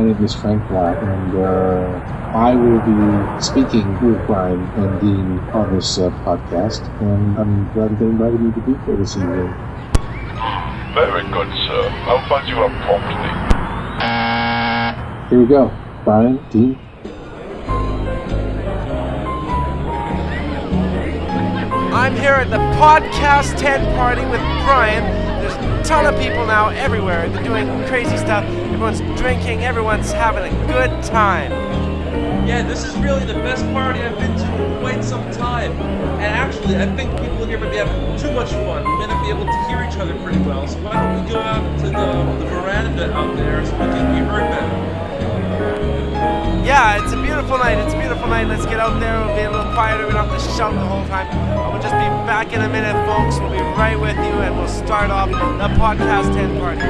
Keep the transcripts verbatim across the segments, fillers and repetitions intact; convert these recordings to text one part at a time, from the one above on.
My name is Frank Blatt, and uh, I will be speaking with Brian and Dean on this uh, podcast, and I'm glad they invited me to be here this evening. Very good, sir. I'll find you up promptly. Here we go. Brian, Dean. I'm here at the Podcast tent party with Brian. There's a ton of people now everywhere. They're doing crazy stuff. Everyone's drinking. Everyone's having a good time. Yeah, this is really the best party I've been to in quite some time. And actually, I think people here might be having too much fun. We may not be able to hear each other pretty well. So why don't we go out to the, the veranda out there so we can be heard better? Yeah, it's a beautiful night. It's a beautiful night. Let's get out there. We'll be a little quieter. We don't have to shout the whole time. We'll just be back in a minute, folks. We'll be right with you, and we'll start off the Podcast tent party.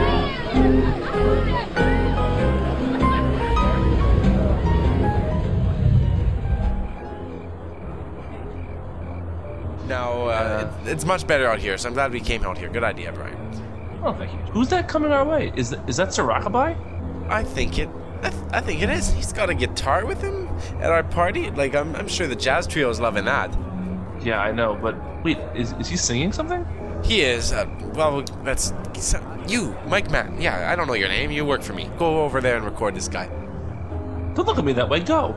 Now, uh, it, it's much better out here, so I'm glad we came out here. Good idea, Brian. Oh, thank you. Who's that coming our way? Is that, is that Sir Rockabye? I think it I, th- I think it is. He's got a guitar with him at our party. Like, I'm, I'm sure the jazz trio is loving that. Yeah, I know, but wait, is, is he singing something? He is. Uh, well, that's... You, Mike Mann. Yeah, I don't know your name. You work for me. Go over there and record this guy. Don't look at me that way. Go.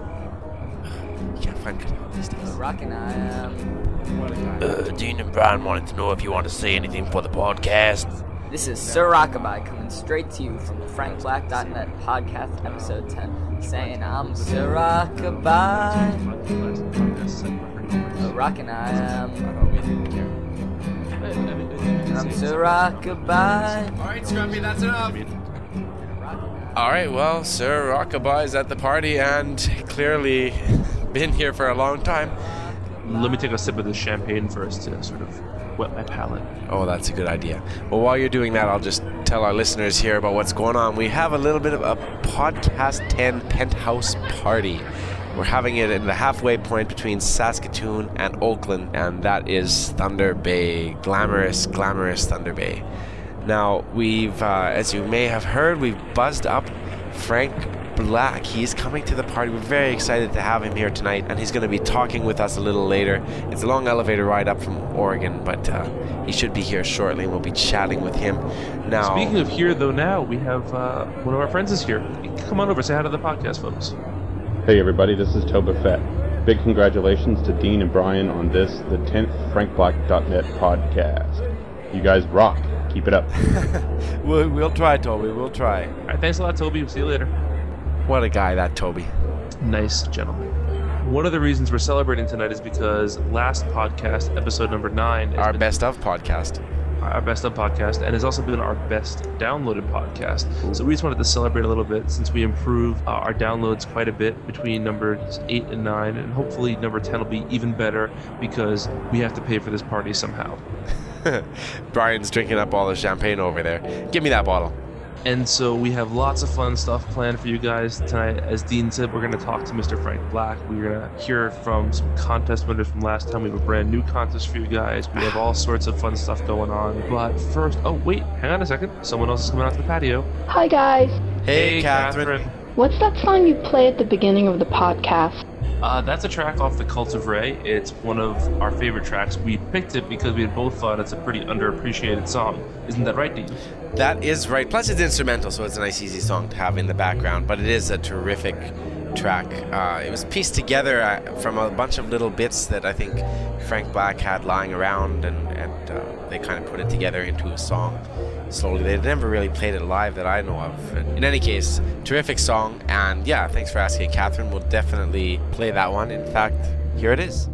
You can't find good help these days. Rockin' I am... Uh, Dean and Brian wanted to know if you want to say anything for the podcast. This is Sir Rockabye coming straight to you from the frank black dot net podcast episode ten, saying I'm Sir Rockabye. A rockin' I am. I'm Sir Rockabye. Alright, Scrumpy, that's enough. Alright, well, Sir Rockabye is at the party and clearly been here for a long time. Let me take a sip of this champagne first to sort of wet my palate. Oh, that's a good idea. Well, while you're doing that, I'll just tell our listeners here about what's going on. We have a little bit of a Podcast ten penthouse party. We're having it in the halfway point between Saskatoon and Oakland, and that is Thunder Bay. Glamorous, glamorous Thunder Bay. Now, we've, uh, as you may have heard, we've buzzed up Frank Black. He is coming to the party. We're very excited to have him here tonight, and he's going to be talking with us a little later. It's a long elevator ride up from Oregon, but uh, he should be here shortly, and we'll be chatting with him. Now, speaking of here, though, now we have uh, one of our friends is here. Come on over, say hi to the podcast, folks. Hey, everybody, this is Toby Fett. Big congratulations to Dean and Brian on this, the tenth frank black dot net podcast. You guys rock. Keep it up. we'll, we'll try, Toby. We'll try. All right, thanks a lot, Toby. We'll see you later. What a guy, that Toby. Nice gentleman. One of the reasons we're celebrating tonight is because last podcast, episode number nine... Our best of podcast. Our best of podcast, and has also been our best downloaded podcast. Ooh. So we just wanted to celebrate a little bit since we improved uh, our downloads quite a bit between numbers eight and nine, and hopefully number ten will be even better because we have to pay for this party somehow. Brian's drinking up all the champagne over there. Give me that bottle. And so we have lots of fun stuff planned for you guys tonight. As Dean said, we're going to talk to Mister Frank Black. We're going to hear from some contest winners from last time. We have a brand new contest for you guys. We have all sorts of fun stuff going on. But first, oh, wait, hang on a second. Someone else is coming out to the patio. Hi, guys. Hey, hey Katherine. Katherine. What's that song you play at the beginning of the podcast? Uh, that's a track off The Cult of Ray. It's one of our favorite tracks. We picked it because we had both thought it's a pretty underappreciated song. Isn't that right, Dean? That is right. Plus, it's instrumental, so it's a nice, easy song to have in the background. But it is a terrific track. Uh, it was pieced together uh, from a bunch of little bits that I think Frank Black had lying around, and, and uh, they kind of put it together into a song slowly. They never really played it live that I know of. In any case, terrific song, and yeah, thanks for asking, Katherine. We'll definitely play that one. In fact, here it is.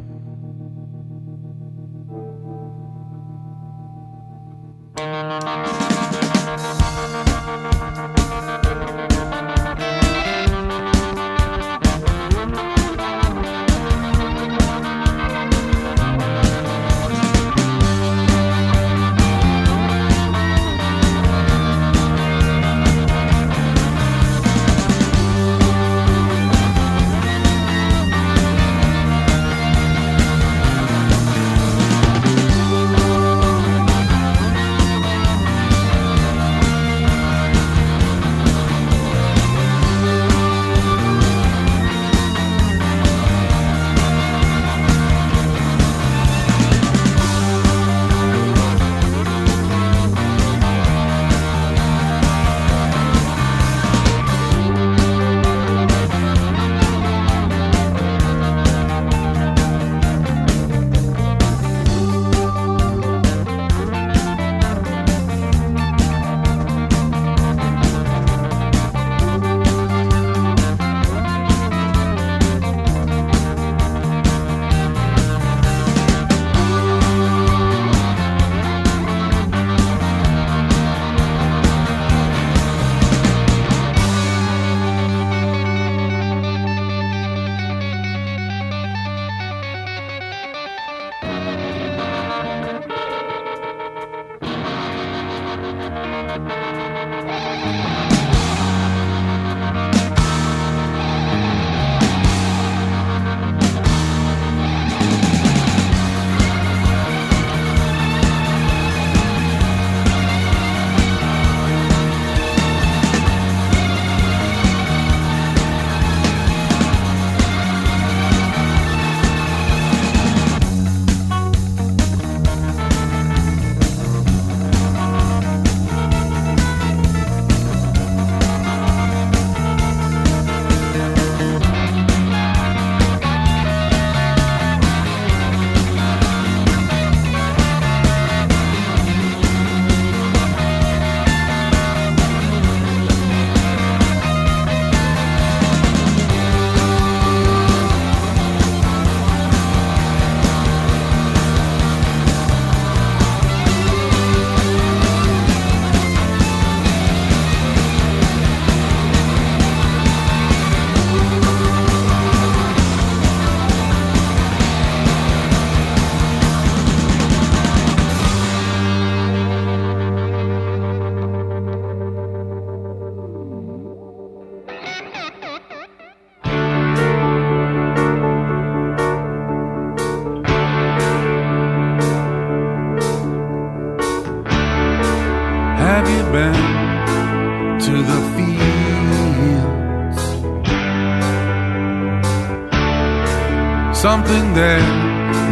something that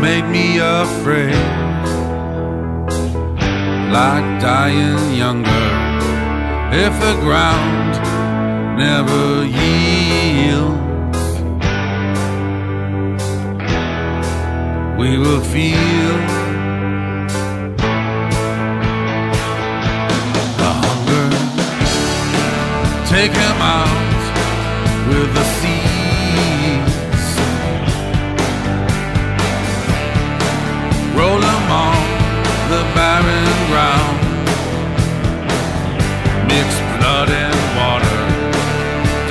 made me afraid, like dying younger if the ground never yields. We will feel the hunger, take him out with the seas, roll him on the barren ground, mix blood and water,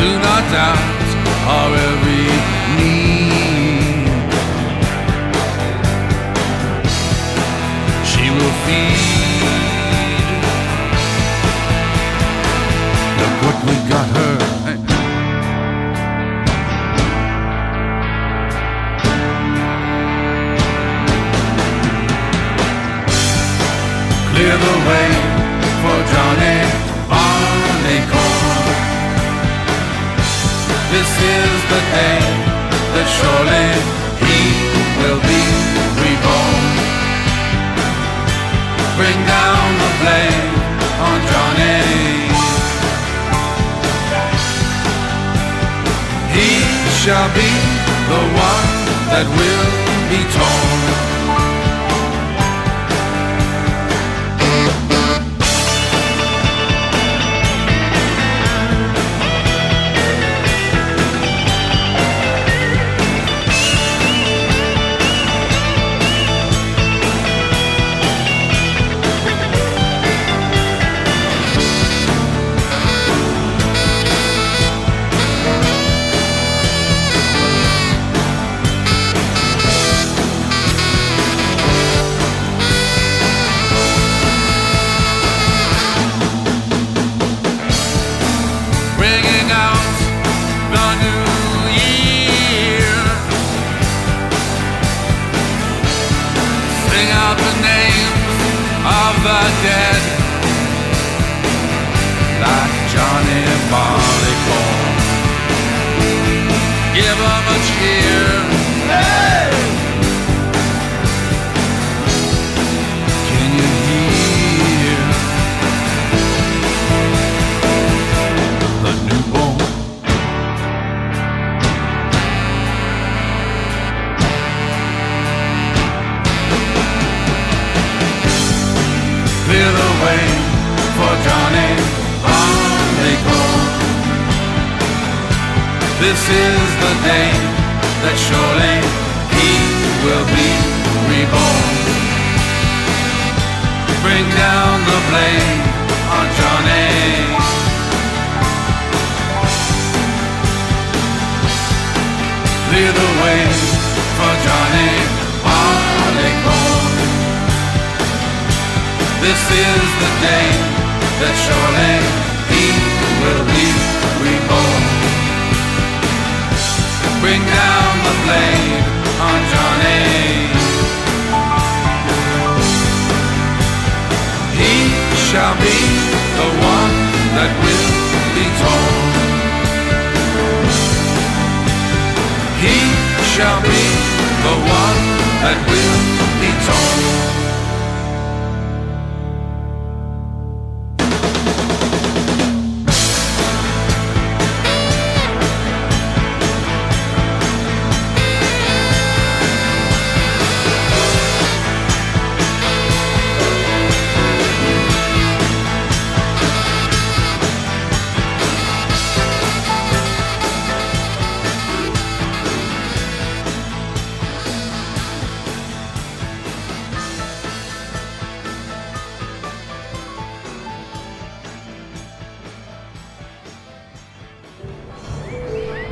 do not doubt our every need. She will feed. Look what we got her. Clear the way for Johnny Barleycorn. This is the day that surely he will be reborn. Bring down the blame on Johnny. He shall be the one that will be torn.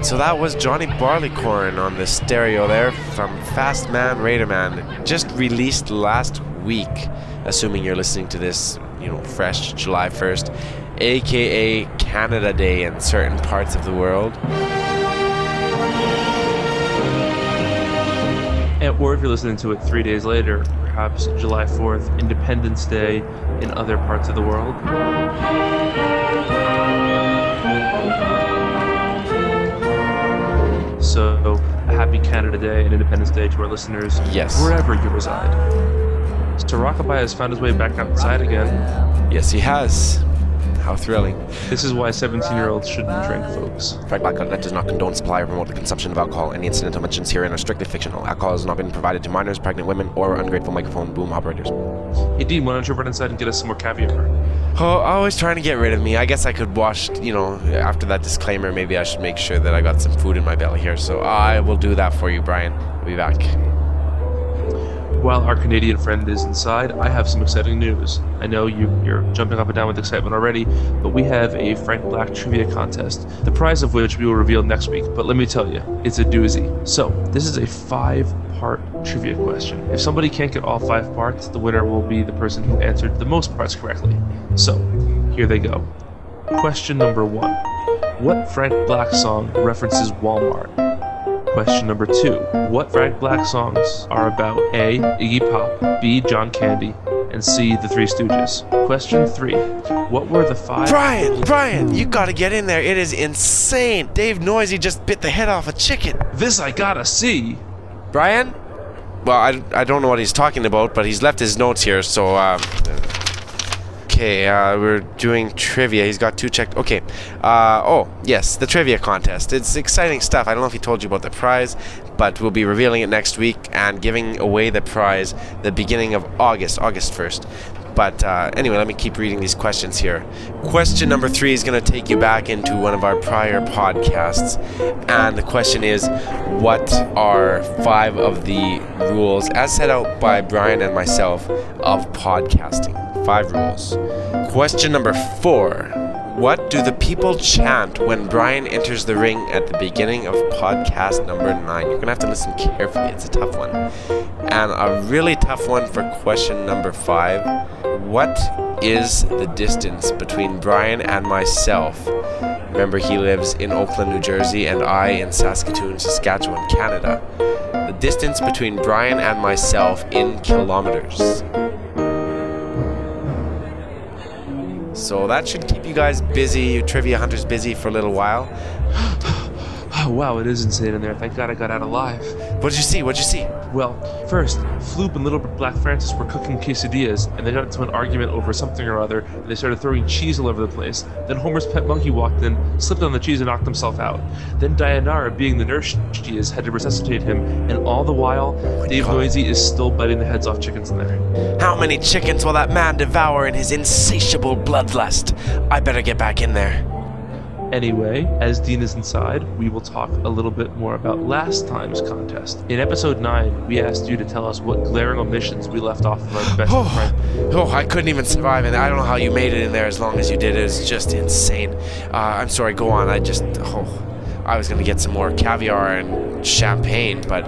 So that was Johnny Barleycorn on the stereo there from Fast Man Raider Man, just released last week, assuming you're listening to this, you know, fresh July first, aka Canada Day in certain parts of the world. And, or if you're listening to it three days later, perhaps July fourth, Independence Day in other parts of the world. Happy Canada Day and Independence Day to our listeners, yes, wherever you reside. Sir Rockabye has found his way back outside again. Yes, he has. How thrilling. This is why seventeen-year-olds shouldn't drink, folks. Frank Black dot net does not condone, supply, or promote the consumption of alcohol. Any incidental mentions herein are strictly fictional. Alcohol has not been provided to minors, pregnant women, or ungrateful microphone boom operators. Hey, Dean, why don't you run inside and get us some more caviar? Oh, always trying to get rid of me. I guess I could wash, you know, after that disclaimer, maybe I should make sure that I got some food in my belly here. So I will do that for you, Brian. I'll be back. While our Canadian friend is inside, I have some exciting news. I know you, you're jumping up and down with excitement already, but we have a Frank Black trivia contest, the prize of which we will reveal next week. But let me tell you, it's a doozy. So, this is a five-part trivia question. If somebody can't get all five parts, the winner will be the person who answered the most parts correctly. So, here they go. Question number one. What Frank Black song references Walmart? Question number two. What Frank Black songs are about A, Iggy Pop, B, John Candy, and C, the Three Stooges? Question three. What were the five... Brian! Brian! You gotta get in there. It is insane. Dave Noisy just bit the head off a chicken. This I gotta see. Brian? Well, I, I don't know what he's talking about, but he's left his notes here, so... Um, okay, uh, we're doing trivia. He's got two checked. Okay. Uh, oh, yes, the trivia contest. It's exciting stuff. I don't know if he told you about the prize, but we'll be revealing it next week and giving away the prize the beginning of August, August first. But uh, anyway, let me keep reading these questions here. Question number three is going to take you back into one of our prior podcasts. And the question is, what are five of the rules, as set out by Brian and myself, of podcasting? Five rules. Question number four. What do the people chant when Brian enters the ring at the beginning of podcast number nine? You're going to have to listen carefully. It's a tough one. And a really tough one for question number five. What is the distance between Brian and myself? Remember, he lives in Oakland, New Jersey, and I in Saskatoon, Saskatchewan, Canada. The distance between Brian and myself in kilometers. So that should keep you guys busy, you trivia hunters busy for a little while. Oh, wow, it is insane in there. Thank God I got out alive. What did you see? What did you see? Well, first, Floop and Little Black Francis were cooking quesadillas, and they got into an argument over something or other, and they started throwing cheese all over the place. Then Homer's pet monkey walked in, slipped on the cheese, and knocked himself out. Then Dayanara, being the nurse she is, had to resuscitate him, and all the while, Dave Noisy is still biting the heads off chickens in there. How many chickens will that man devour in his insatiable bloodlust? I better get back in there. Anyway, as Dean is inside, we will talk a little bit more about last time's contest. In episode nine, we asked you to tell us what glaring omissions we left off of our best oh, friend. Oh, I couldn't even survive in there. I don't know how you made it in there as long as you did. It was just insane. Uh, I'm sorry, go on. I just... Oh, I was going to get some more caviar and champagne, but...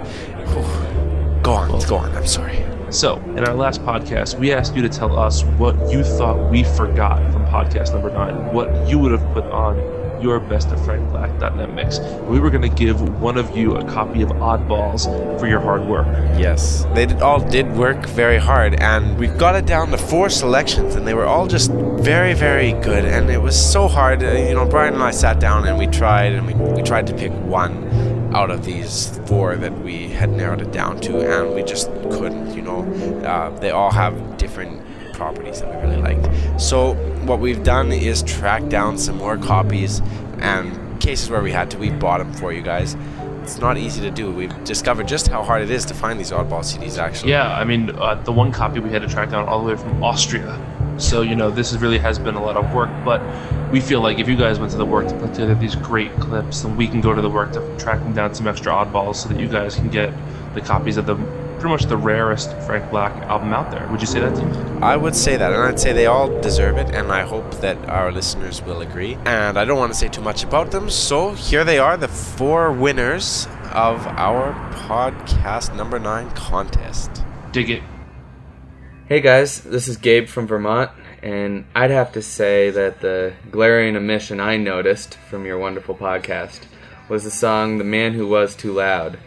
Oh, go on, let's go on. I'm sorry. So, in our last podcast, we asked you to tell us what you thought we forgot from podcast number nine, what you would have put on your best of frank black dot net mix. We were going to give one of you a copy of Oddballs for your hard work. Yes, they did, all did work very hard, and we've got it down to four selections, and they were all just very, very good, and it was so hard. Uh, you know, Brian and I sat down and we tried, and we, we tried to pick one out of these four that we had narrowed it down to, and we just couldn't, you know. Uh, they all have different properties that we really liked. So what we've done is track down some more copies, and cases where we had to, we bought them for you guys. It's not easy to do. We've discovered just how hard it is to find these Oddball C Ds, actually. Yeah, I mean, uh, the one copy we had to track down all the way from Austria. So, you know, this is really has been a lot of work, but we feel like if you guys went to the work to put together these great clips, then we can go to the work to tracking down some extra Oddballs so that you guys can get the copies of the pretty much the rarest Frank Black album out there. Would you say that, Dean? I would say that, and I'd say they all deserve it, and I hope that our listeners will agree. And I don't want to say too much about them, so here they are, the four winners of our podcast number nine contest. Dig it. Hey guys, this is Gabe from Vermont, and I'd have to say that the glaring omission I noticed from your wonderful podcast was the song The Man Who Was Too Loud.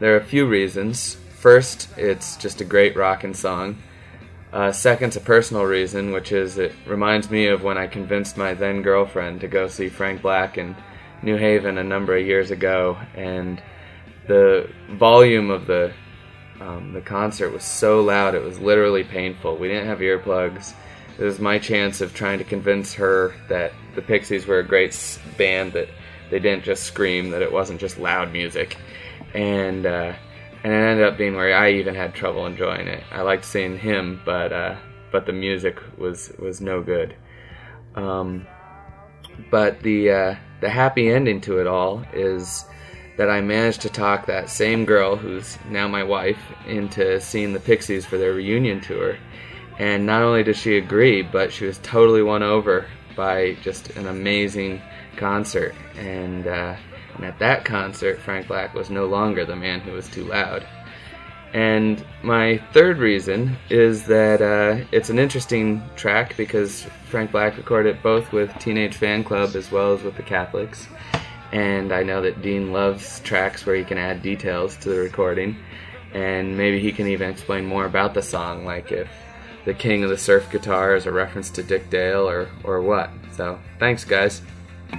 There are a few reasons. First, it's just a great rockin' song. Uh, second's a personal reason, which is it reminds me of when I convinced my then-girlfriend to go see Frank Black in New Haven a number of years ago, and the volume of the um, the concert was so loud it was literally painful. We didn't have earplugs. It was my chance of trying to convince her that the Pixies were a great band, that they didn't just scream, that it wasn't just loud music. And uh, and it ended up being where I even had trouble enjoying it. I liked seeing him, but uh, but the music was was no good. Um, but the uh, the happy ending to it all is that I managed to talk that same girl, who's now my wife, into seeing the Pixies for their reunion tour. And not only did she agree, but she was totally won over by just an amazing concert. And, uh, and at that concert, Frank Black was no longer the man who was too loud. And my third reason is that uh, it's an interesting track because Frank Black recorded it both with Teenage Fan Club as well as with the Catholics. And I know that Dean loves tracks where he can add details to the recording, and maybe he can even explain more about the song, like if the King of the Surf Guitar is a reference to Dick Dale or, or what. So, thanks guys.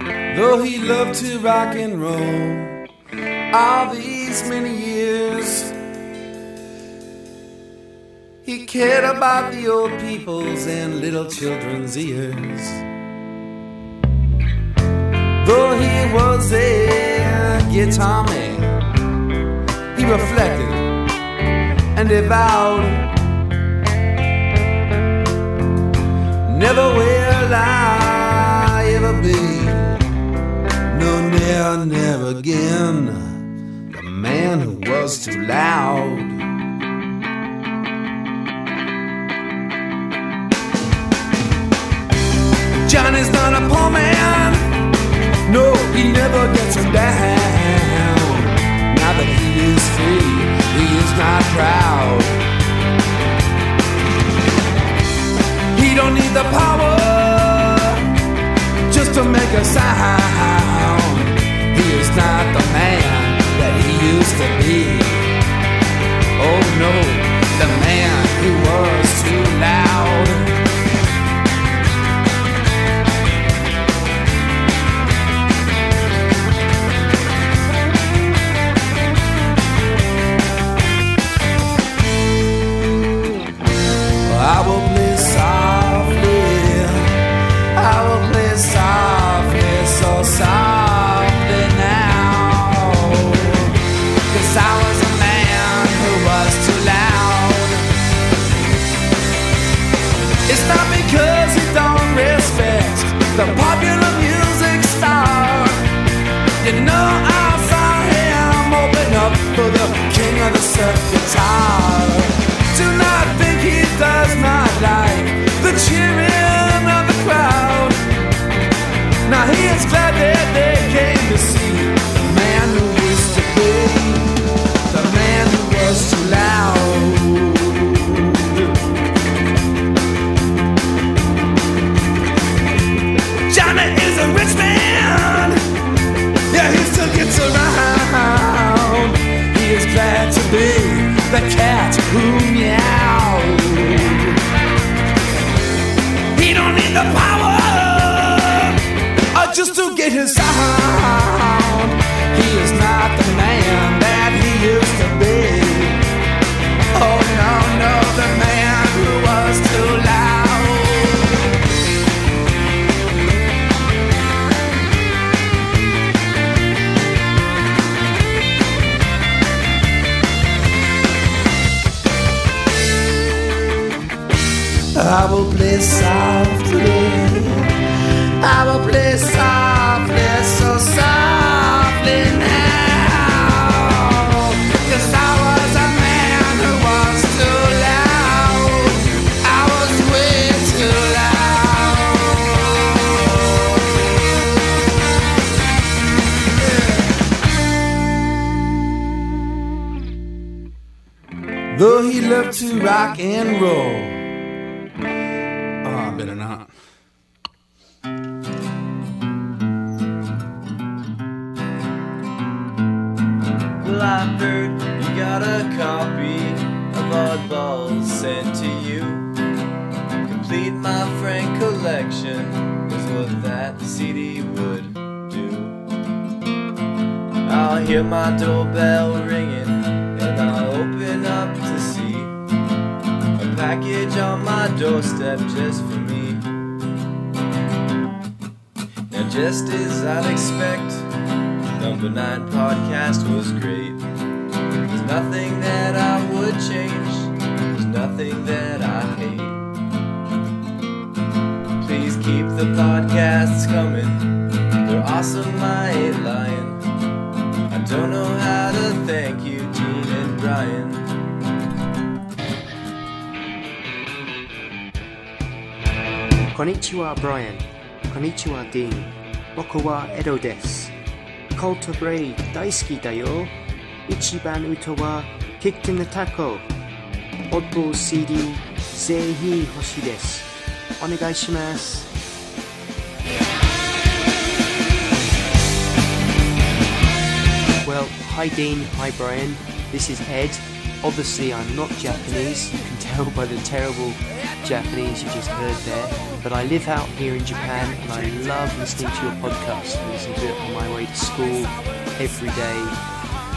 Though he loved to rock and roll all these many years, he cared about the old people's and little children's ears. Though he was a guitar man, he reflected and devoured. Never will I ever be, no, never, never again, the man who was too loud. Johnny's not a poor man. No, he never gets him down. Now that he is free, he is not proud. He don't need the power just to make a sound. He is not the man that he used to be. Oh no, the man who was too loud. I will play softly, I will play softly, so softly now, 'cause I was a man who was too loud. It's not because you don't respect the popular music star. You know I saw him open up for the King of the Surf Guitar. Do not think he does not like the cheering of the crowd. Now he is glad that they came to see the man who used to be, the man who was too loud. Johnny is a rich man, yeah, he still gets around. He is glad to be the cat who meows. He don't need the power or just to get his sound. He is not the man that he used to be. Oh no, no, the man who was too loud. I will play softly, I will play softly, so softly now, 'cause I was a man who was too loud. I was way too loud, yeah. Though he loved to rock and roll. I heard you got a copy of Oddballs sent to you. Complete my Frank collection is what that C D would do. I I hear my doorbell ringing, and I open up to see a package on my doorstep just for me. Now just as I'd expect, number nine podcast was great. There's nothing that I would change, there's nothing that I hate. Please keep the podcasts coming, they're awesome, I ain't lying. I don't know how to thank you, Dean and Brian. Konnichiwa, Brian. Konnichiwa, Dean. Boku wa Edo desu. Cult of Ray daisuki da yo. Ichiban uto wa Kicked in the Taco. Oddballs C D zeihi hoshi desu. Onegai shimasu. Well, hi Dean, hi Brian, this is Ed. Obviously I'm not Japanese, you can tell by the terrible Japanese you just heard there, but I live out here in Japan and I love listening to your podcast. I listen to it on my way to school every day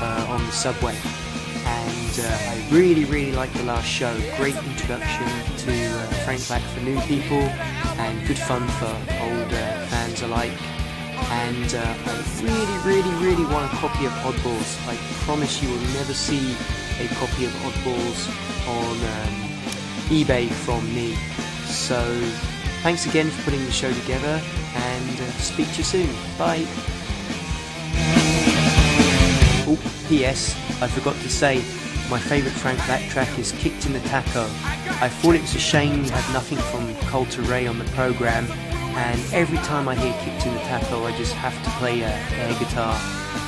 uh, on the subway, and uh, I really, really like the last show. Great introduction to uh, Frank Black for new people and good fun for old uh, fans alike. And uh, I really, really, really want a copy of Oddballs. I promise you will never see a copy of Oddballs on um, eBay from me. So thanks again for putting the show together, and uh, speak to you soon. Bye. Oh, P S I forgot to say, my favourite Frank Black track is Kicked in the Taco. I thought it was a shame you had nothing from Cult of Ray on the programme. And every time I hear Kicked in the Taco, I just have to play uh, air guitar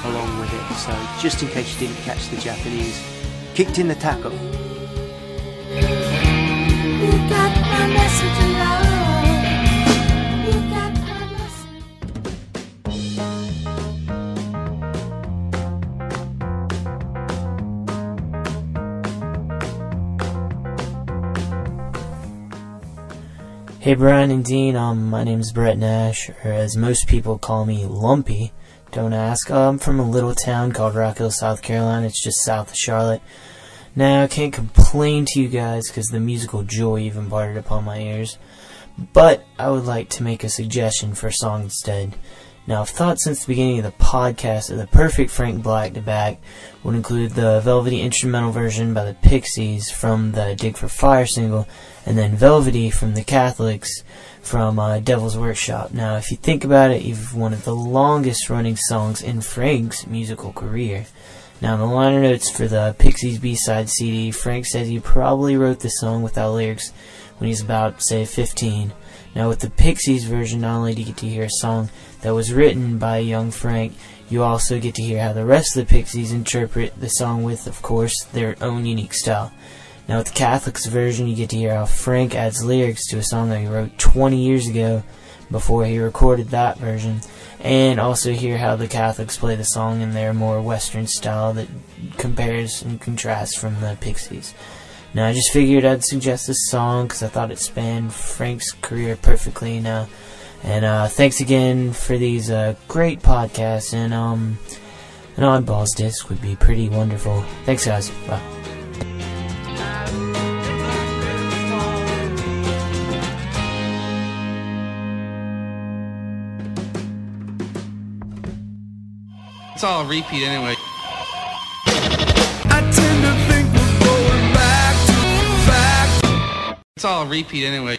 along with it. So just in case you didn't catch the Japanese, Kicked in the Taco. Hey Brian and Dean, um, my name's Brett Nash, or as most people call me, Lumpy. Don't ask. Uh, I'm from a little town called Rock Hill, South Carolina. It's just south of Charlotte. Now, I can't complain to you guys because the musical Joey even parted upon my ears, but I would like to make a suggestion for a song instead. Now, I've thought since the beginning of the podcast that the perfect Frank Black to back would include the Velvety instrumental version by the Pixies from the Dig for Fire single, and then Velvety from the Catholics from uh, Devil's Workshop. Now, if you think about it, you've one of the longest-running songs in Frank's musical career. Now, in the liner notes for the Pixies B-side C D, Frank says he probably wrote the song without lyrics when he's about, say, fifteen. Now, with the Pixies version, not only do you get to hear a song that was written by young Frank, you also get to hear how the rest of the Pixies interpret the song with, of course, their own unique style. Now, with the Catholics version, you get to hear how Frank adds lyrics to a song that he wrote twenty years ago before he recorded that version, and also hear how the Catholics play the song in their more Western style that compares and contrasts from the Pixies. Now, I just figured I'd suggest this song because I thought it spanned Frank's career perfectly now. And uh, thanks again for these uh, great podcasts, and um, an Oddballs disc would be pretty wonderful. Thanks, guys. Bye. It's all a repeat anyway. It's all a repeat anyway.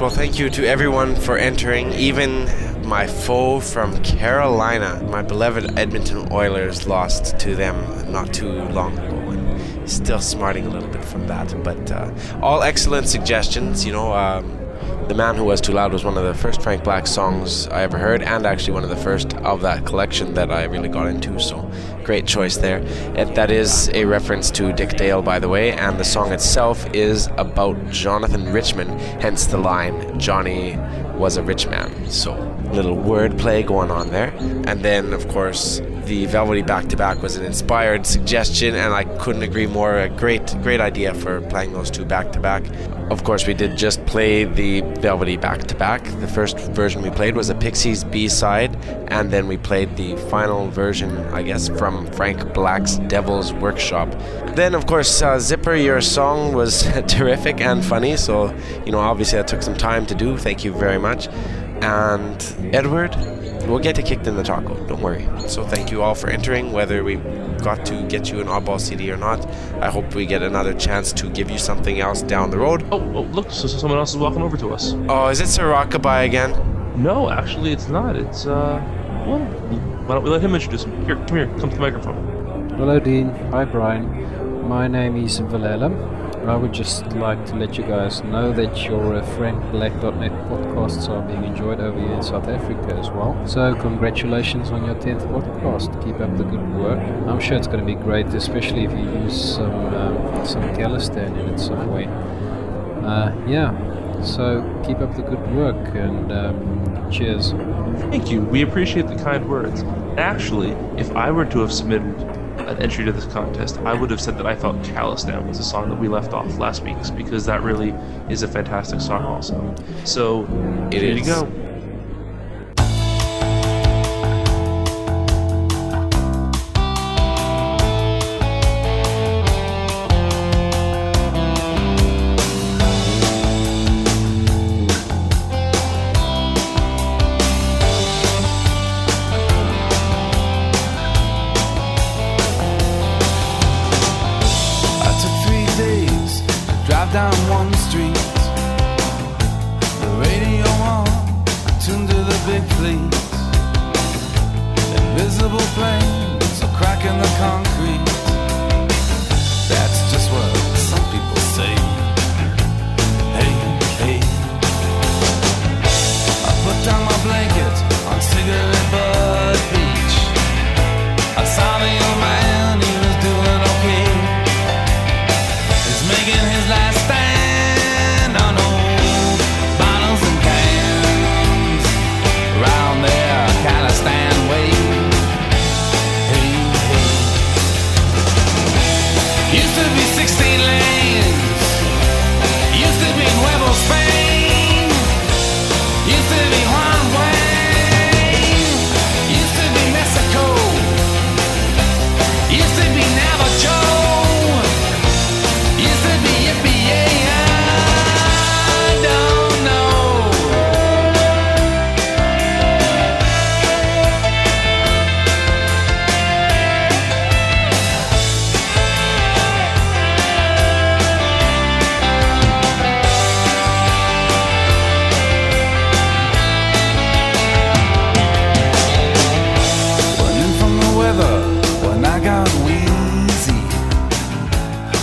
Well, thank you to everyone for entering, even my foe from Carolina. My beloved Edmonton Oilers lost to them not too long ago, and still smarting a little bit from that. But uh, all excellent suggestions. You know, um, The Man Who Was Too Loud was one of the first Frank Black songs I ever heard, and actually one of the first of that collection that I really got into, so great choice there. It, that is a reference to Dick Dale, by the way, and the song itself is about Jonathan Richman, hence the line, Johnny was a rich man. So, little wordplay going on there. And then, of course, the Velvety back-to-back was an inspired suggestion, and I couldn't agree more. A great, great idea for playing those two back-to-back. Of course, we did just play the Velvety back-to-back. The first version we played was a Pixies B-side, and then we played the final version, I guess, from Frank Black's Devil's Workshop. Then, of course, uh, Zipper, your song was terrific and funny, so, you know, obviously that took some time to do. Thank you very much. And Edward, we'll get you kicked in the taco, don't worry. So thank you all for entering, whether we got to get you an Oddball C D or not. I hope we get another chance to give you something else down the road. Oh, oh look, so, so someone else is walking over to us. Oh, is it Sir Rockabye again? No, actually it's not. It's, uh, well, why don't we let him introduce him? Here, come here, come to the microphone. Hello, Dean. Hi, Brian. My name is Valelum. I would just like to let you guys know that your uh, frank black dot net podcasts are being enjoyed over here in South Africa as well. So congratulations on your tenth podcast. Keep up the good work. I'm sure it's going to be great, especially if you use some um, some Calistan in it some way. Uh, yeah, so keep up the good work and um, cheers. Thank you. We appreciate the kind words. Actually, if I were to have submitted an entry to this contest, I would have said that I thought Calistan was the song that we left off last week's, because that really is a fantastic song also. So, it here is. You go. Hey, Canes. Used to be Nuevo Spain. Used to be Juan Wayne. Used to be Mexico. Used to be Navajo. Used to be Yippee-yay.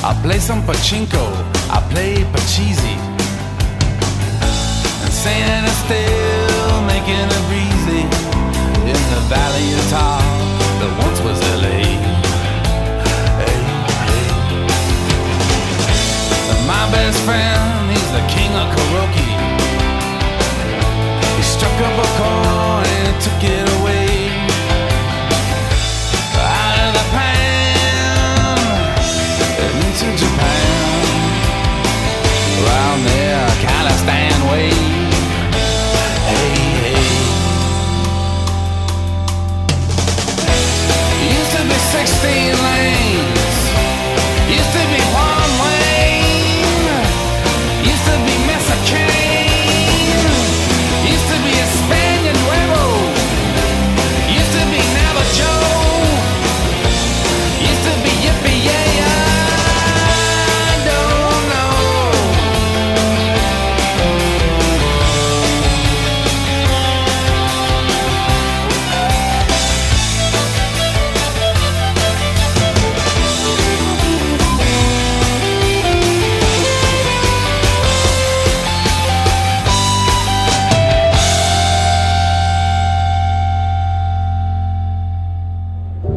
I play some pachinko, I play pachisi, and Santa's still making a breezy in the valley of tar that once was L A. Hey, hey. And my best friend, he's the king of karaoke. He struck up a chord and took it away. Out of the pan to Japan, round there, Calistan way. Hey, hey. Used to be sixteen lanes. Used to be one lane. Used to be Mexican. Used to be a Spaniard rebel. Used to be Navajo. Used to be Yippee-yay.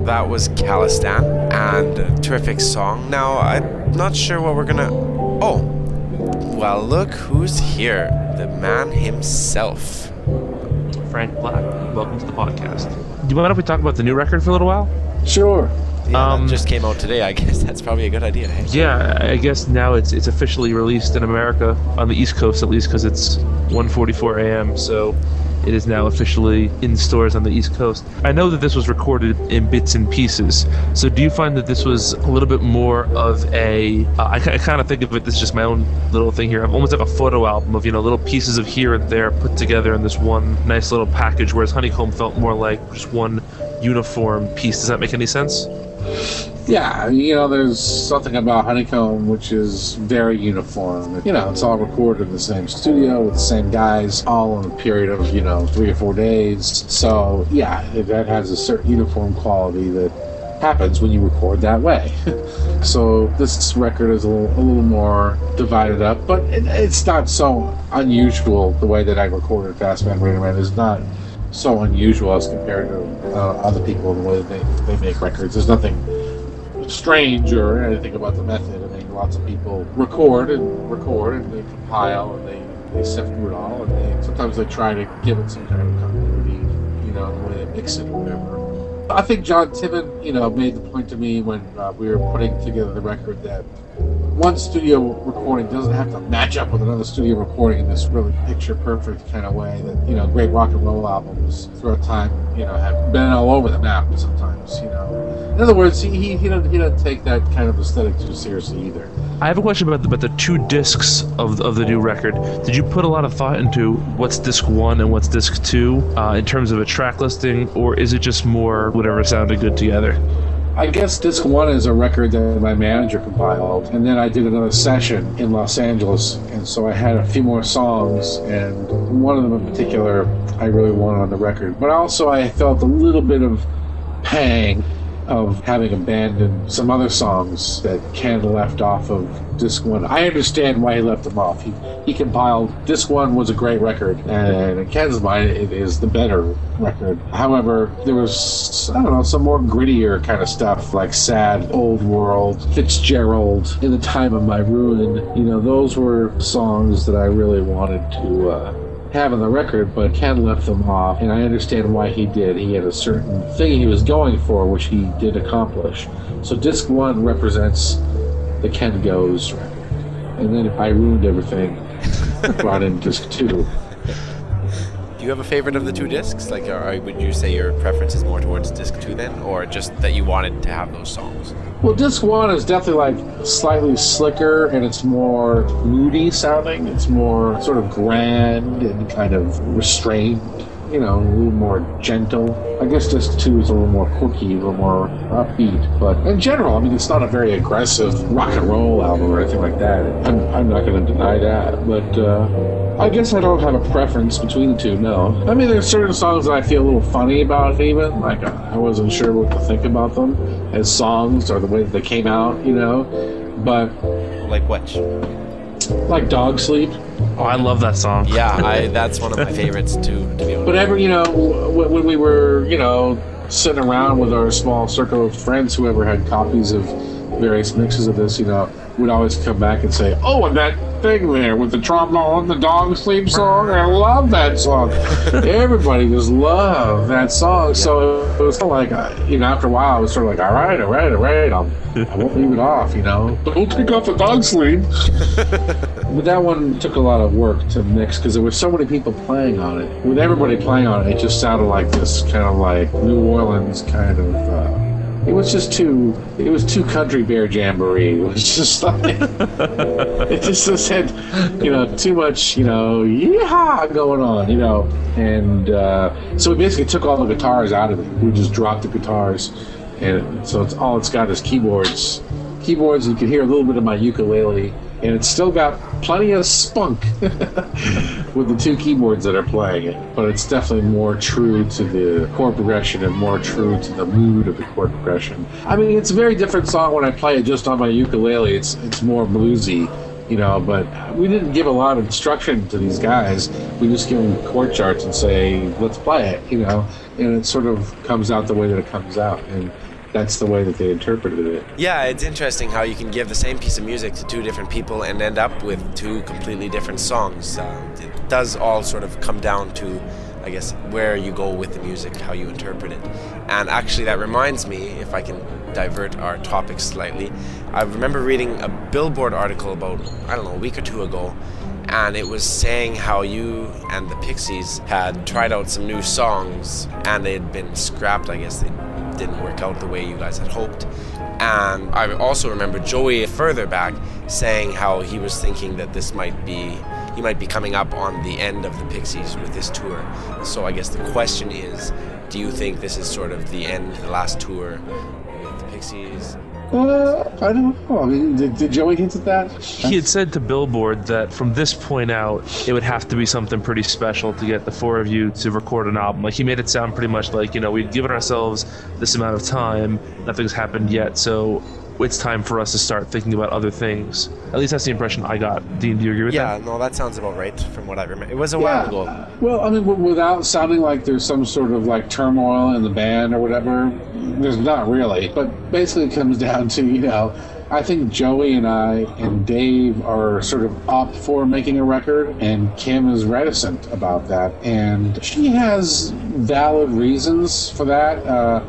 That was Calistan, and a terrific song. Now, I'm not sure what we're gonna... Oh! Well, look who's here. The man himself. Frank Black, welcome to the podcast. Do you mind if we talk about the new record for a little while? Sure. Yeah, um, that just came out today. I guess that's probably a good idea. Hey? Yeah, I guess now it's it's officially released in America, on the East Coast at least, because it's one forty-four a m, so... It is now officially in stores on the East Coast. I know that this was recorded in bits and pieces. So do you find that this was a little bit more of a... Uh, I, I kind of think of it as just my own little thing here. I'm almost like a photo album of, you know, little pieces of here and there put together in this one nice little package, whereas Honeycomb felt more like just one uniform piece. Does that make any sense? Yeah, you know, there's something about Honeycomb which is very uniform. You know, it's all recorded in the same studio with the same guys, all in a period of, you know, three or four days. So, yeah, that has a certain uniform quality that happens when you record that way. So this record is a little, a little more divided up, but it, it's not so unusual. The way that I recorded Fast Man Raider Man is not so unusual as compared to uh, other people in the way that they, they make records. There's nothing strange or anything about the method. I think lots of people record and record and they compile and they, they sift through it all, and they, sometimes they try to give it some kind of continuity, you know, the way they mix it or whatever. I think John Tibbin, you know, made the point to me when uh, we were putting together the record that one studio recording doesn't have to match up with another studio recording in this really picture-perfect kind of way that, you know, great rock and roll albums throughout time, you know, have been all over the map sometimes, you know. In other words, he he, he doesn't he doesn't take that kind of aesthetic too seriously either. I have a question about the, about the two discs of, of the new record. Did you put a lot of thought into what's disc one and what's disc two uh, in terms of a track listing, or is it just more whatever sounded good together? I guess disc one is a record that my manager compiled, and then I did another session in Los Angeles, and so I had a few more songs, and one of them in particular I really wanted on the record. But also I felt a little bit of pang of having abandoned some other songs that Ken left off of disc one. I understand why he left them off. He he compiled, disc one was a great record, and in Ken's mind, it is the better record. However, there was, I don't know, some more grittier kind of stuff, like Sad, Old World, Fitzgerald, In the Time of My Ruin. You know, those were songs that I really wanted to uh, have on the record, but Ken left them off, and I understand why he did. He had a certain thing he was going for, which he did accomplish. So disc one represents the Ken Goes record. And then I ruined everything. Brought in disc two. Do you have a favorite of the two discs? Like, or would you say your preference is more towards disc two then, or just that you wanted to have those songs? Well, disc one is definitely like slightly slicker, and it's more moody sounding. It's more sort of grand and kind of restrained. You know, a little more gentle. I guess disc two is a little more quirky, a little more upbeat. But in general, I mean, it's not a very aggressive rock and roll album or anything like that. I'm, I'm not going to deny that. But uh, I guess I don't have a preference between the two, no. I mean, there's certain songs that I feel a little funny about, even. Like, I wasn't sure what to think about them as songs or the way that they came out, you know. But. Like what? Like Dog Sleep. Oh, I love that song. Yeah, I, that's one of my favorites too. To be honest. But every, you know, w- when we were, you know, sitting around with our small circle of friends, whoever had copies of various mixes of this, you know, would always come back and say, "Oh, and that thing there with the trombone, the Dog Sleep song, I love that song." Everybody just loved that song. Yeah. So it was like, you know, after a while, it was sort of like, all right, all right, all right, I'll, I won't leave it off, you know. Don't take off the Dog Sleep. But that one took a lot of work to mix because there were so many people playing on it. With everybody playing on it, it just sounded like this kind of like New Orleans kind of... Uh, It was just too, it was too country bear jamboree. It was just like, it just, just had, you know, too much, you know, yeehaw going on, you know. And uh, so we basically took all the guitars out of it. We just dropped the guitars. And so it's all it's got is keyboards. Keyboards, you can hear a little bit of my ukulele. And it's still got plenty of spunk with the two keyboards that are playing it. But it's definitely more true to the chord progression and more true to the mood of the chord progression. I mean, it's a very different song when I play it just on my ukulele. It's it's more bluesy, you know, but we didn't give a lot of instruction to these guys. We just give them chord charts and say, let's play it, you know. And it sort of comes out the way that it comes out. And that's the way that they interpreted it. Yeah, it's interesting how you can give the same piece of music to two different people and end up with two completely different songs. Uh, it does all sort of come down to, I guess, where you go with the music, how you interpret it. And actually, that reminds me, if I can divert our topic slightly, I remember reading a Billboard article about, I don't know, a week or two ago, and it was saying how you and the Pixies had tried out some new songs, and they had been scrapped, I guess. They didn't work out the way you guys had hoped. And I also remember Joey further back saying how he was thinking that this might be, he might be coming up on the end of the Pixies with this tour. So I guess the question is, do you think this is sort of the end, the last tour with the Pixies? Uh, I don't know. I mean, did, did Joey hint at that? He had said to Billboard that from this point out, it would have to be something pretty special to get the four of you to record an album. Like, he made it sound pretty much like, you know, we've given ourselves this amount of time, nothing's happened yet, so it's time for us to start thinking about other things. At least that's the impression I got. Dean, do you agree with yeah, that? Yeah, no, that sounds about right from what I remember. It was a while yeah. ago. Well, I mean, w- without sounding like there's some sort of, like, turmoil in the band or whatever, there's not really. But basically it comes down to, you know, I think Joey and I and Dave are sort of up for making a record, and Kim is reticent about that. And she has valid reasons for that. Uh,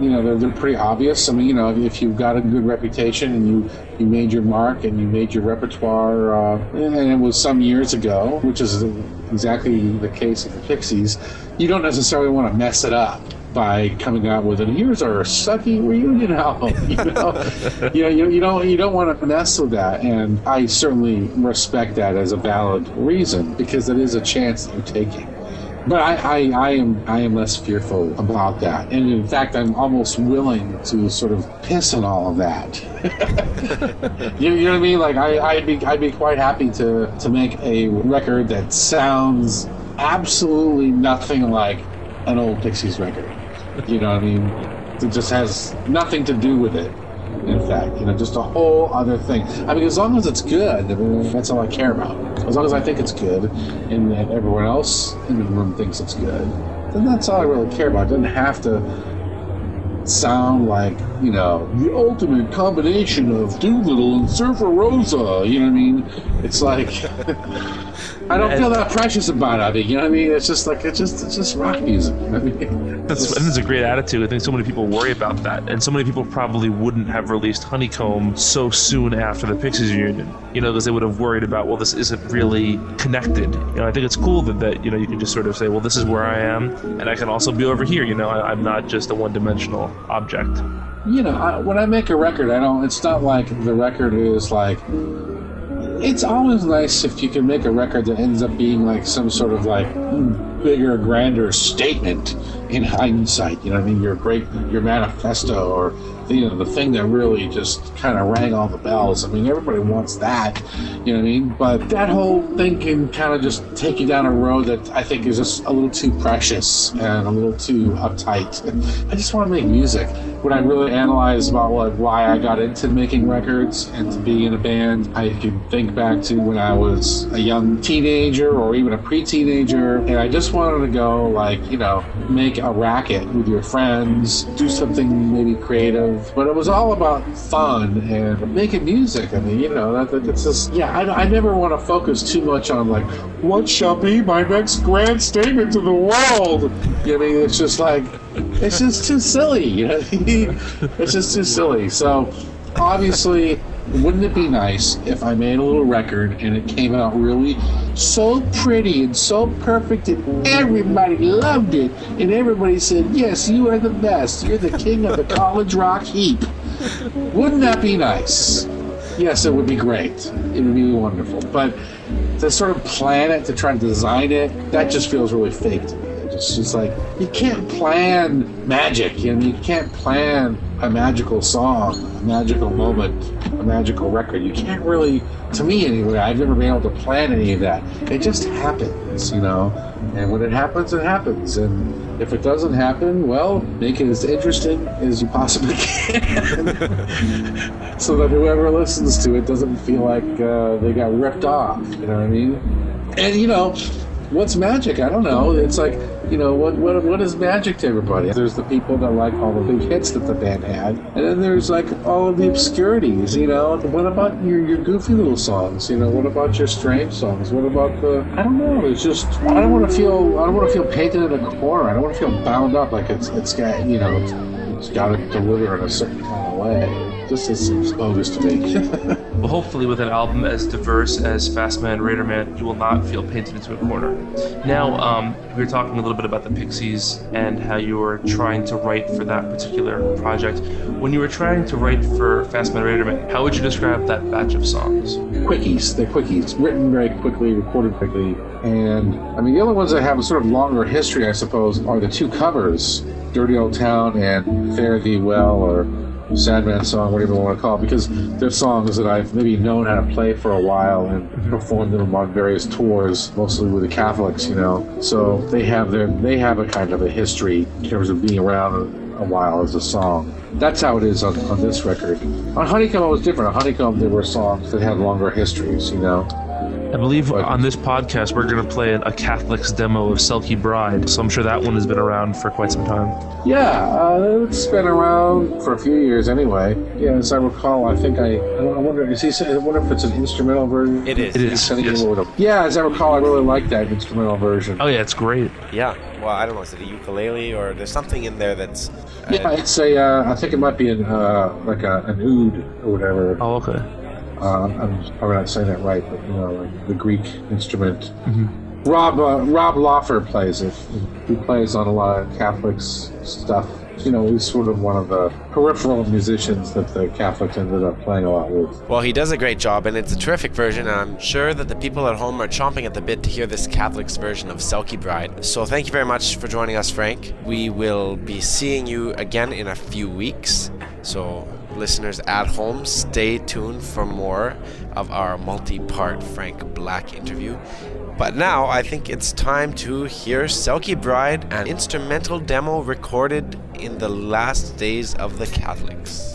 you know, they're, they're pretty obvious. I mean, you know, if you've got a good reputation and you, you made your mark and you made your repertoire, uh, and it was some years ago, which is exactly the case of the Pixies, you don't necessarily want to mess it up by coming out with it. Here's our sucky reunion album. You know, you, know you, you don't you don't want to mess with that. And I certainly respect that as a valid reason, because it is a chance that you're taking. But I, I, I am I am less fearful about that. And in fact, I'm almost willing to sort of piss on all of that. you, you know what I mean? Like, I, I'd be I'd be quite happy to, to make a record that sounds absolutely nothing like an old Pixies record. You know what I mean? It just has nothing to do with it. In fact, you know, just a whole other thing. I mean, as long as it's good, I mean, that's all I care about. As long as I think it's good, and that everyone else in the room thinks it's good, then that's all I really care about. It doesn't have to sound like, you know, the ultimate combination of Doolittle and Surfer Rosa. You know what I mean? It's like I don't feel that precious about it. You know what I mean? It's just like it's just it's just rock music. I mean, That's, I think that's a great attitude. I think so many people worry about that, and so many people probably wouldn't have released Honeycomb so soon after the Pixies reunion, you know, because they would have worried about, well, this isn't really connected. You know, I think it's cool that, that you know, you can just sort of say, well, this is where I am, and I can also be over here. You know, I, I'm not just a one-dimensional object. You know, I, when I make a record, I don't. It's not like the record is like. It's always nice if you can make a record that ends up being like some sort of like bigger, grander statement in hindsight. You know what I mean? Your great, your manifesto, or the, you know, the thing that really just kind of rang all the bells. I mean, everybody wants that. You know what I mean? But that whole thing can kind of just take you down a road that I think is just a little too precious and a little too uptight. And I just want to make music. When I really analyze about like why I got into making records and to be in a band, I can think back to when I was a young teenager or even a pre-teenager, and I just wanted to go like, you know, make a racket with your friends, do something maybe creative, but it was all about fun and making music. I mean, you know, that, that it's just, yeah, I, I never want to focus too much on like, what shall be my next grand statement to the world? You know what I mean? It's just like, it's just too silly, you know what I mean? It's just too silly. So, obviously, wouldn't it be nice if I made a little record and it came out really so pretty and so perfect and everybody loved it and everybody said, yes, you are the best. You're the king of the college rock heap. Wouldn't that be nice? Yes, it would be great. It would be wonderful. But to sort of plan it, to try to design it, that just feels really fake to me. It's just like, you can't plan magic, you know, you can't plan a magical song, a magical moment, a magical record. You can't really, to me anyway, I've never been able to plan any of that. It just happens, you know, and when it happens, it happens. And if it doesn't happen, well, make it as interesting as you possibly can. So that whoever listens to it doesn't feel like uh, they got ripped off, you know what I mean? And, you know, what's magic? I don't know. It's like, you know, what what what is magic to everybody? There's the people that like all the big hits that the band had, and then there's like all of the obscurities, you know? What about your, your goofy little songs? You know, what about your strange songs? What about the, I don't know, it's just, I don't want to feel, I don't want to feel painted in a corner. I don't want to feel bound up like it's, it's got, you know, it's, it's got to deliver in a certain kind of way. This seems bogus to me. Well, hopefully with an album as diverse as Fast Man Raider Man, you will not feel painted into a corner. Now, um, we were talking a little bit about the Pixies and how you were trying to write for that particular project. When you were trying to write for Fast Man Raider Man, how would you describe that batch of songs? Quickies. They're quickies. Written very quickly, recorded quickly. And, I mean, the only ones that have a sort of longer history, I suppose, are the two covers, Dirty Old Town and Fare Thee Well, or Sad Man Song, whatever you want to call it, because they're songs that I've maybe known how to play for a while and performed them on various tours, mostly with the Catholics, you know. So they have their, they have a kind of a history in terms of being around a while as a song. That's how it is on, on this record. On Honeycomb, it was different. On Honeycomb, there were songs that had longer histories, you know. I believe but, on this podcast, we're going to play a Catholics demo of Selkie Bride, so I'm sure that one has been around for quite some time. Yeah, uh, it's been around for a few years anyway. Yeah, as I recall, I think I... I, don't, I wonder is he? I wonder if it's an instrumental version? It is. It is. It is. A, yeah, as I recall, I really like that instrumental version. Oh, yeah, it's great. Yeah. Well, I don't know, is it a ukulele or there's something in there that's... Uh, yeah, it's a... Uh, I think it might be an, uh, like a, an oud or whatever. Oh, okay. Uh, I'm probably not saying that right, but you know, like the Greek instrument. Mm-hmm. Rob uh, Rob Lawfer plays it. He plays on a lot of Catholics stuff. You know, he's sort of one of the peripheral musicians that the Catholics ended up playing a lot with. Well, he does a great job, and it's a terrific version, and I'm sure that the people at home are chomping at the bit to hear this Catholics version of Selkie Bride. So thank you very much for joining us, Frank. We will be seeing you again in a few weeks. So listeners at home, stay tuned for more of our multi-part Frank Black interview. But now I think it's time to hear Selkie Bride, an instrumental demo recorded in the last days of the Catholics.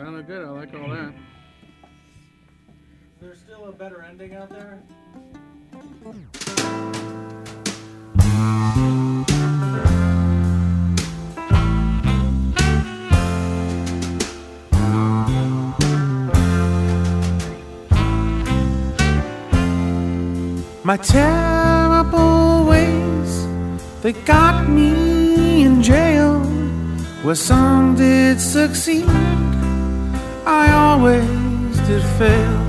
Sounded good. I like all that. There's still a better ending out there. My terrible ways, they got me in jail. Where some did succeed, I always did fail.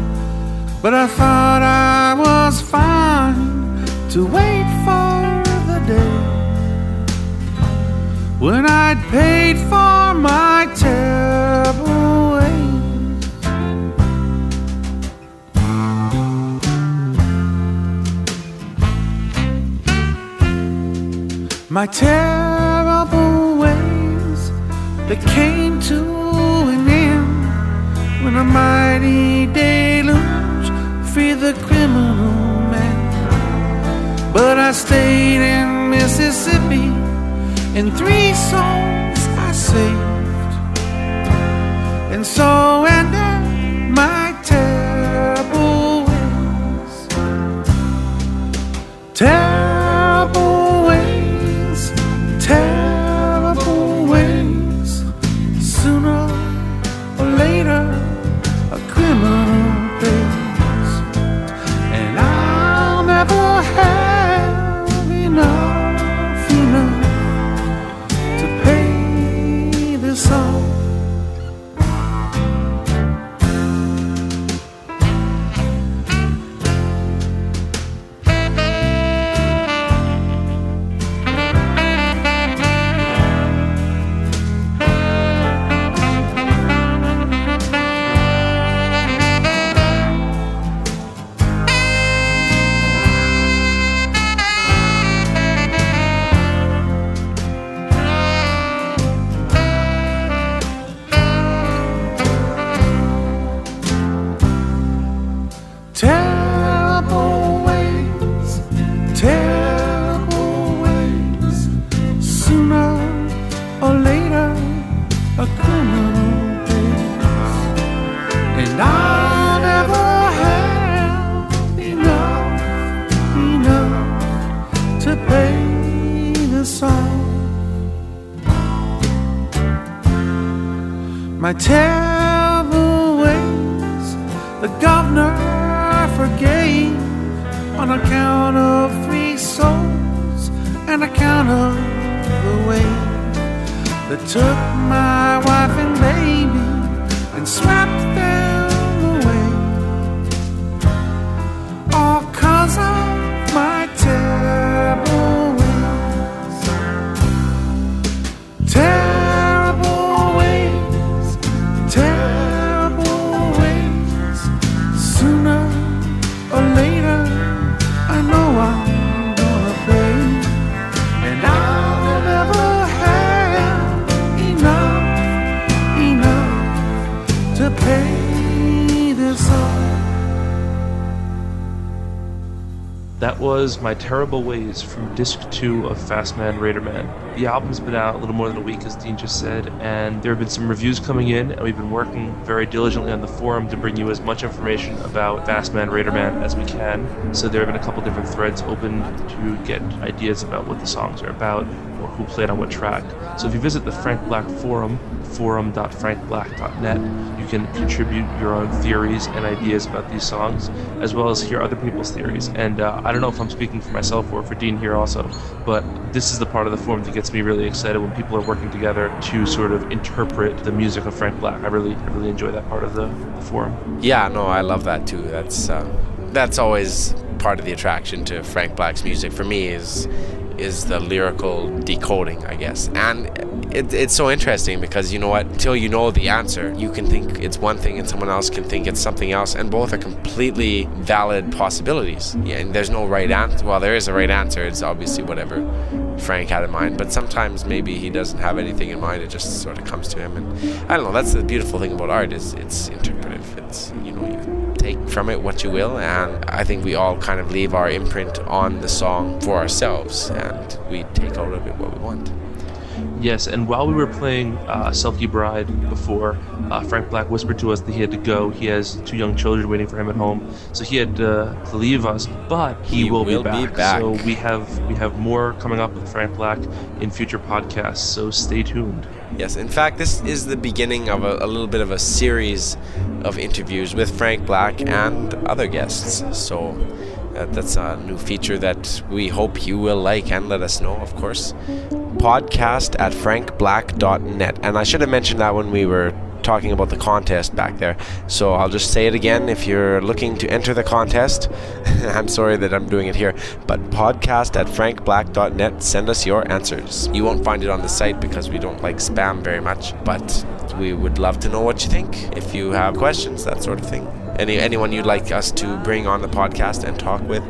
But I thought I was fine to wait for the day when I'd paid for my terrible ways. My terrible ways, they came to an end when a mighty deluge free the criminal man. But I stayed in Mississippi, and three souls I saved, and so ended my terrible ways. Terrible ways, terrible ways. Sooner or later, a criminal pays. My terrible ways, the governor forgave on account of three souls and account of the way that took my wife and baby and swept them away, all cause of my terrible ways. Terrible. That was My Terrible Ways from Disc two of Fast Man Raider Man. The album's been out a little more than a week, as Dean just said, and there have been some reviews coming in, and we've been working very diligently on the forum to bring you as much information about Fast Man Raider Man as we can. So there have been a couple different threads open to get ideas about what the songs are about or who played on what track. So if you visit the Frank Black forum, forum dot frank black dot net, you can contribute your own theories and ideas about these songs, as well as hear other people's theories. And uh, I don't know if I'm speaking for myself or for Dean here also, but this is the part of the forum that gets me really excited when people are working together to sort of interpret the music of Frank Black. I really, I really enjoy that part of the, the forum. Yeah, no, I love that too. That's uh, that's always part of the attraction to Frank Black's music for me, is is the lyrical decoding, I guess. And it, it's so interesting because, you know what, until you know the answer, you can think it's one thing and someone else can think it's something else, and both are completely valid possibilities. Yeah, and there's no right answer. Well, there is a right answer. It's obviously whatever Frank had in mind, but sometimes maybe he doesn't have anything in mind. It just sort of comes to him, and I don't know. That's the beautiful thing about art, is it's interpretive. It's, you know, you take from it what you will, and I think we all kind of leave our imprint on the song for ourselves, and we take out of it what we want. Yes, and while we were playing uh, Selkie Bride before, uh, Frank Black whispered to us that he had to go. He has two young children waiting for him at home, so he had to leave us, but he, he will, will be, back. be back. So we have we have more coming up with Frank Black in future podcasts, so stay tuned. Yes, in fact, this is the beginning of a, a little bit of a series of interviews with Frank Black and other guests, so... Uh, that's a new feature that we hope you will like and let us know, of course. Podcast at frank black dot net. And I should have mentioned that when we were talking about the contest back there. So I'll just say it again. If you're looking to enter the contest, I'm sorry that I'm doing it here, but podcast at frank black dot net. Send us your answers. You won't find it on the site because we don't like spam very much, but we would love to know what you think. If you have questions, that sort of thing. Any, anyone you'd like us to bring on the podcast and talk with.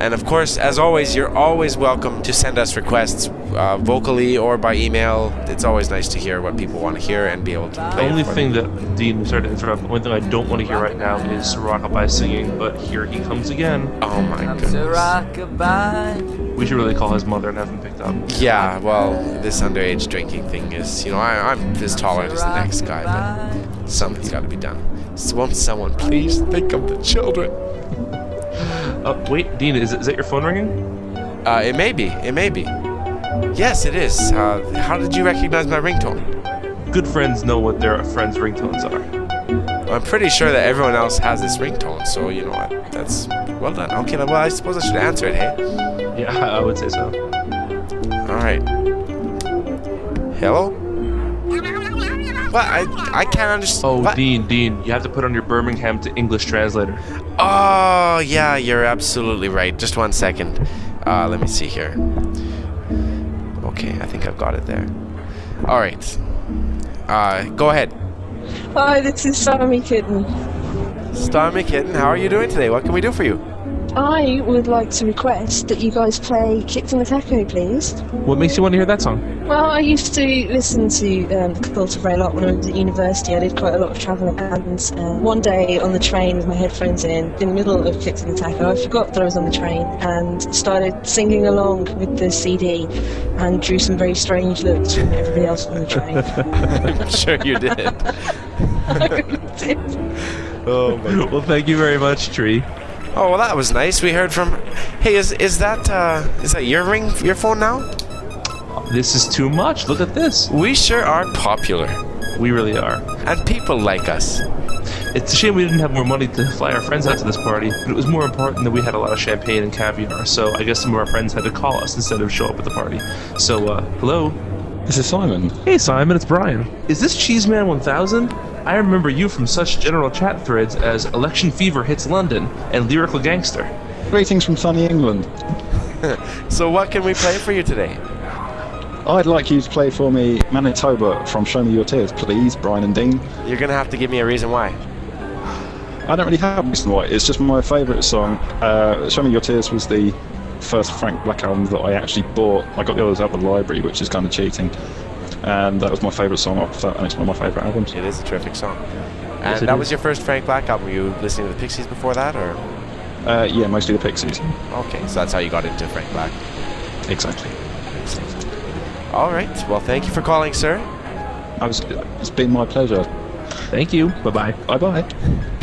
And of course, as always, you're always welcome to send us requests uh, vocally or by email. It's always nice to hear what people want to hear and be able to play. The only thing them. that Dean started to interrupt, the only thing I don't want to hear right now is Sir Rockabye singing, but here he comes again. Oh my goodness. Sir Rockabye. We should really call his mother and have him picked up. Yeah, well, this underage drinking thing is, you know, I, I'm as tolerant as the next guy, but something's got to be done. So won't someone please think of the children? Uh, wait, Dean, is, is that your phone ringing? Uh, it may be. It may be. Yes, it is. Uh, how did you recognize my ringtone? Good friends know what their friends' ringtones are. I'm pretty sure that everyone else has this ringtone, so you know what? That's well done. Okay, well, I suppose I should answer it, hey? Yeah, I would say so. All right. Hello? What? I, I can't understand. Oh, what? Dean, Dean, you have to put on your Birmingham to English translator. Oh, yeah, you're absolutely right. Just one second. Uh, let me see here. Okay, I think I've got it there. All right. Uh, go ahead. Hi, this is Stormy Kitten. Stormy Kitten, how are you doing today? What can we do for you? I would like to request that you guys play Kicked in the Taco, please. What makes you want to hear that song? Well, I used to listen to um, The Cult of Ray a lot when I was at university. I did quite a lot of travelling, and uh, one day on the train with my headphones in, in the middle of Kicked in the Taco, I forgot that I was on the train and started singing along with the C D and drew some very strange looks from everybody else on the train. I'm sure you did. I really did. Oh, my God. Well, thank you very much, Tree. Oh, well, that was nice. We heard from... Hey, is is that uh, is that your ring, your phone now? This is too much. Look at this. We sure are popular. We really are. And people like us. It's a shame we didn't have more money to fly our friends out to this party, but it was more important that we had a lot of champagne and caviar, so I guess some of our friends had to call us instead of show up at the party. So, uh, hello? This is Simon. Hey, Simon, it's Brian. Is this Cheeseman one thousand? I remember you from such general chat threads as Election Fever Hits London and Lyrical Gangster. Greetings from sunny England. So what can we play for you today? I'd like you to play for me Manitoba from Show Me Your Tears, please, Brian and Dean. You're going to have to give me a reason why. I don't really have a reason why. It's just my favourite song. Uh, Show Me Your Tears was the first Frank Black album that I actually bought. I got the others out of the library, which is kind of cheating. And that was my favourite song off that, and it's one of my favourite albums. It is a terrific song. And that was your first Frank Black album. Were you listening to the Pixies before that, or...? Uh, yeah, mostly the Pixies. Okay, so that's how you got into Frank Black. Exactly. All right, well, thank you for calling, sir. I was, it's been my pleasure. Thank you. Bye-bye. Bye-bye.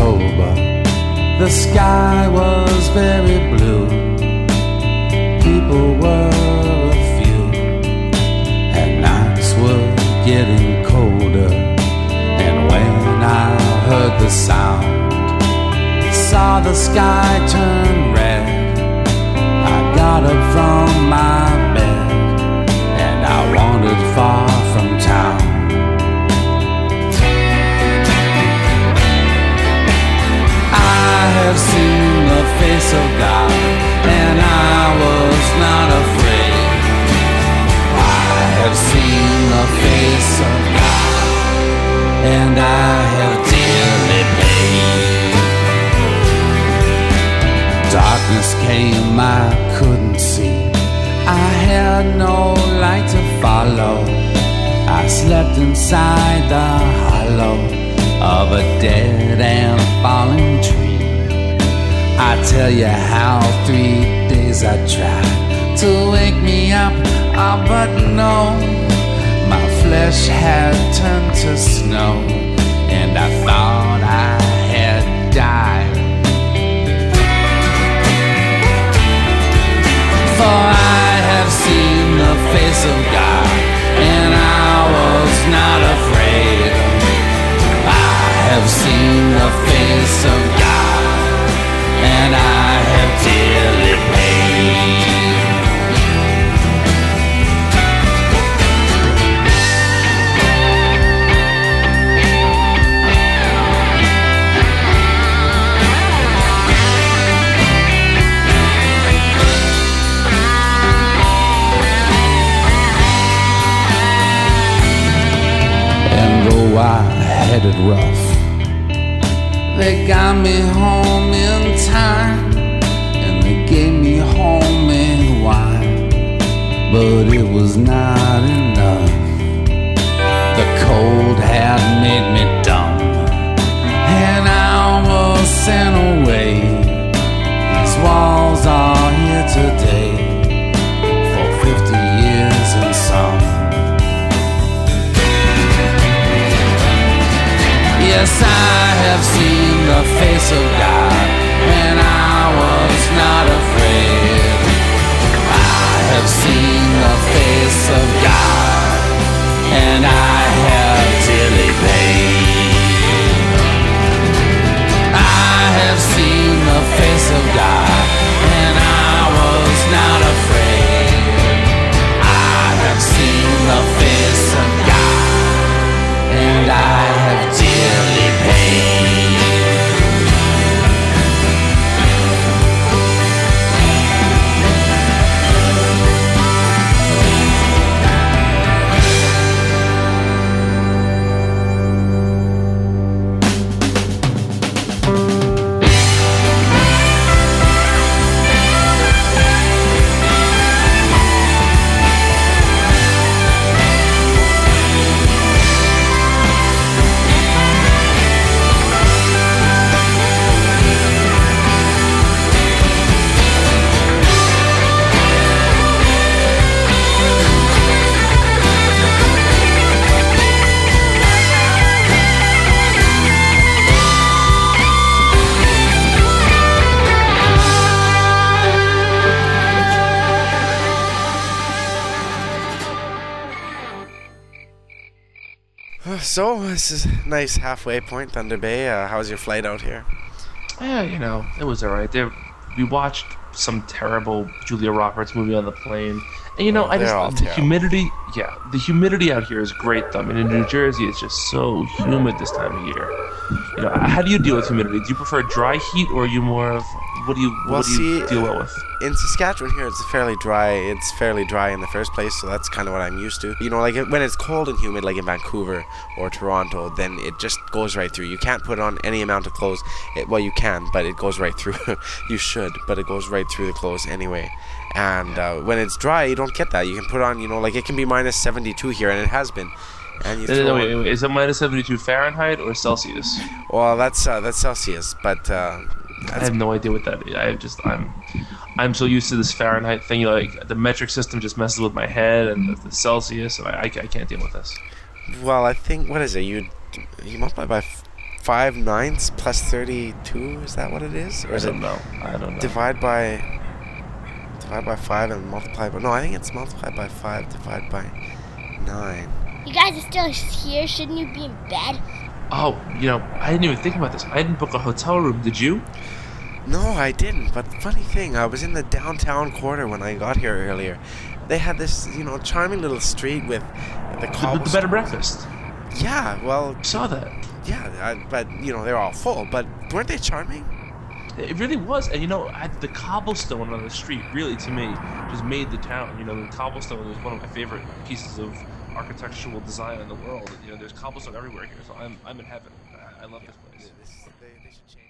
October, the sky was very blue. People were a few, and nights were getting colder. And when I heard the sound, saw the sky turn red, I got up from my bed, and I wandered far from town. I have seen the face of God, and I was not afraid. I have seen the face of God, and I have dearly paid. Darkness came, I couldn't see. I had no light to follow. I slept inside the hollow of a dead and fallen tree. I tell you how three days I tried to wake me up, oh, but no. My flesh had turned to snow, and I thought I had died. For I have seen the face of God, and I was not afraid. I have seen the face of God, and I have dearly paid. And though I had it rough, they got me home in time, and they gave me home and wine, but it was not enough. The cold had made me dumb, and I was sent away. These walls are here today, for fifty years and some. Yes, I have seen the face of God, and I was not afraid. I have seen the face of God, and I have dearly paid. I have seen the face of God, and I was not afraid. I have seen the face of God, and I have dearly paid. So, this is a nice halfway point, Thunder Bay. Uh, how was your flight out here? Yeah, you know, it was alright. We watched some terrible Julia Roberts movie on the plane. And, you know, oh, I just... The humidity... Yeah, the humidity out here is great, though. I mean, in New Jersey, it's just so humid this time of year. You know, how do you deal with humidity? Do you prefer dry heat, or are you more of... What do you, what well, do you see, deal uh, with? In Saskatchewan here, it's fairly dry. It's fairly dry in the first place, so that's kind of what I'm used to. You know, like it, when it's cold and humid, like in Vancouver or Toronto, then it just goes right through. You can't put on any amount of clothes. It, well, you can, but it goes right through. You should, but it goes right through the clothes anyway. And uh, when it's dry, you don't get that. You can put on, you know, like it can be minus seventy-two here, and it has been. And you no, no, wait, wait, wait. Is it minus seventy-two Fahrenheit or Celsius? Well, that's uh, that's Celsius, but. Uh, That's I have no idea what that is. I just I'm, I'm so used to this Fahrenheit thing. Like the metric system just messes with my head, and the, the Celsius. And I, I I can't deal with this. Well, I think what is it? You you multiply by five ninths plus thirty-two. Is that what it is? Or is I don't it know. I don't know. Divide by divide by five and multiply by. No, I think it's multiplied by five. Divide by nine. You guys are still here. Shouldn't you be in bed? Oh, you know, I didn't even think about this. I didn't book a hotel room. Did you? No, I didn't. But funny thing, I was in the downtown quarter when I got here earlier. They had this, you know, charming little street with the cobblestone. The, the bed and breakfast. Yeah, well, I saw that. Yeah, I, but you know, they're all full. But weren't they charming? It really was, and you know, I, the cobblestone on the street really, to me, just made the town. You know, the cobblestone was one of my favorite pieces of architectural design in the world. You know, there's cobblestone everywhere here, so I'm I'm in heaven. I, I love this place. Yeah, this, they, they should change.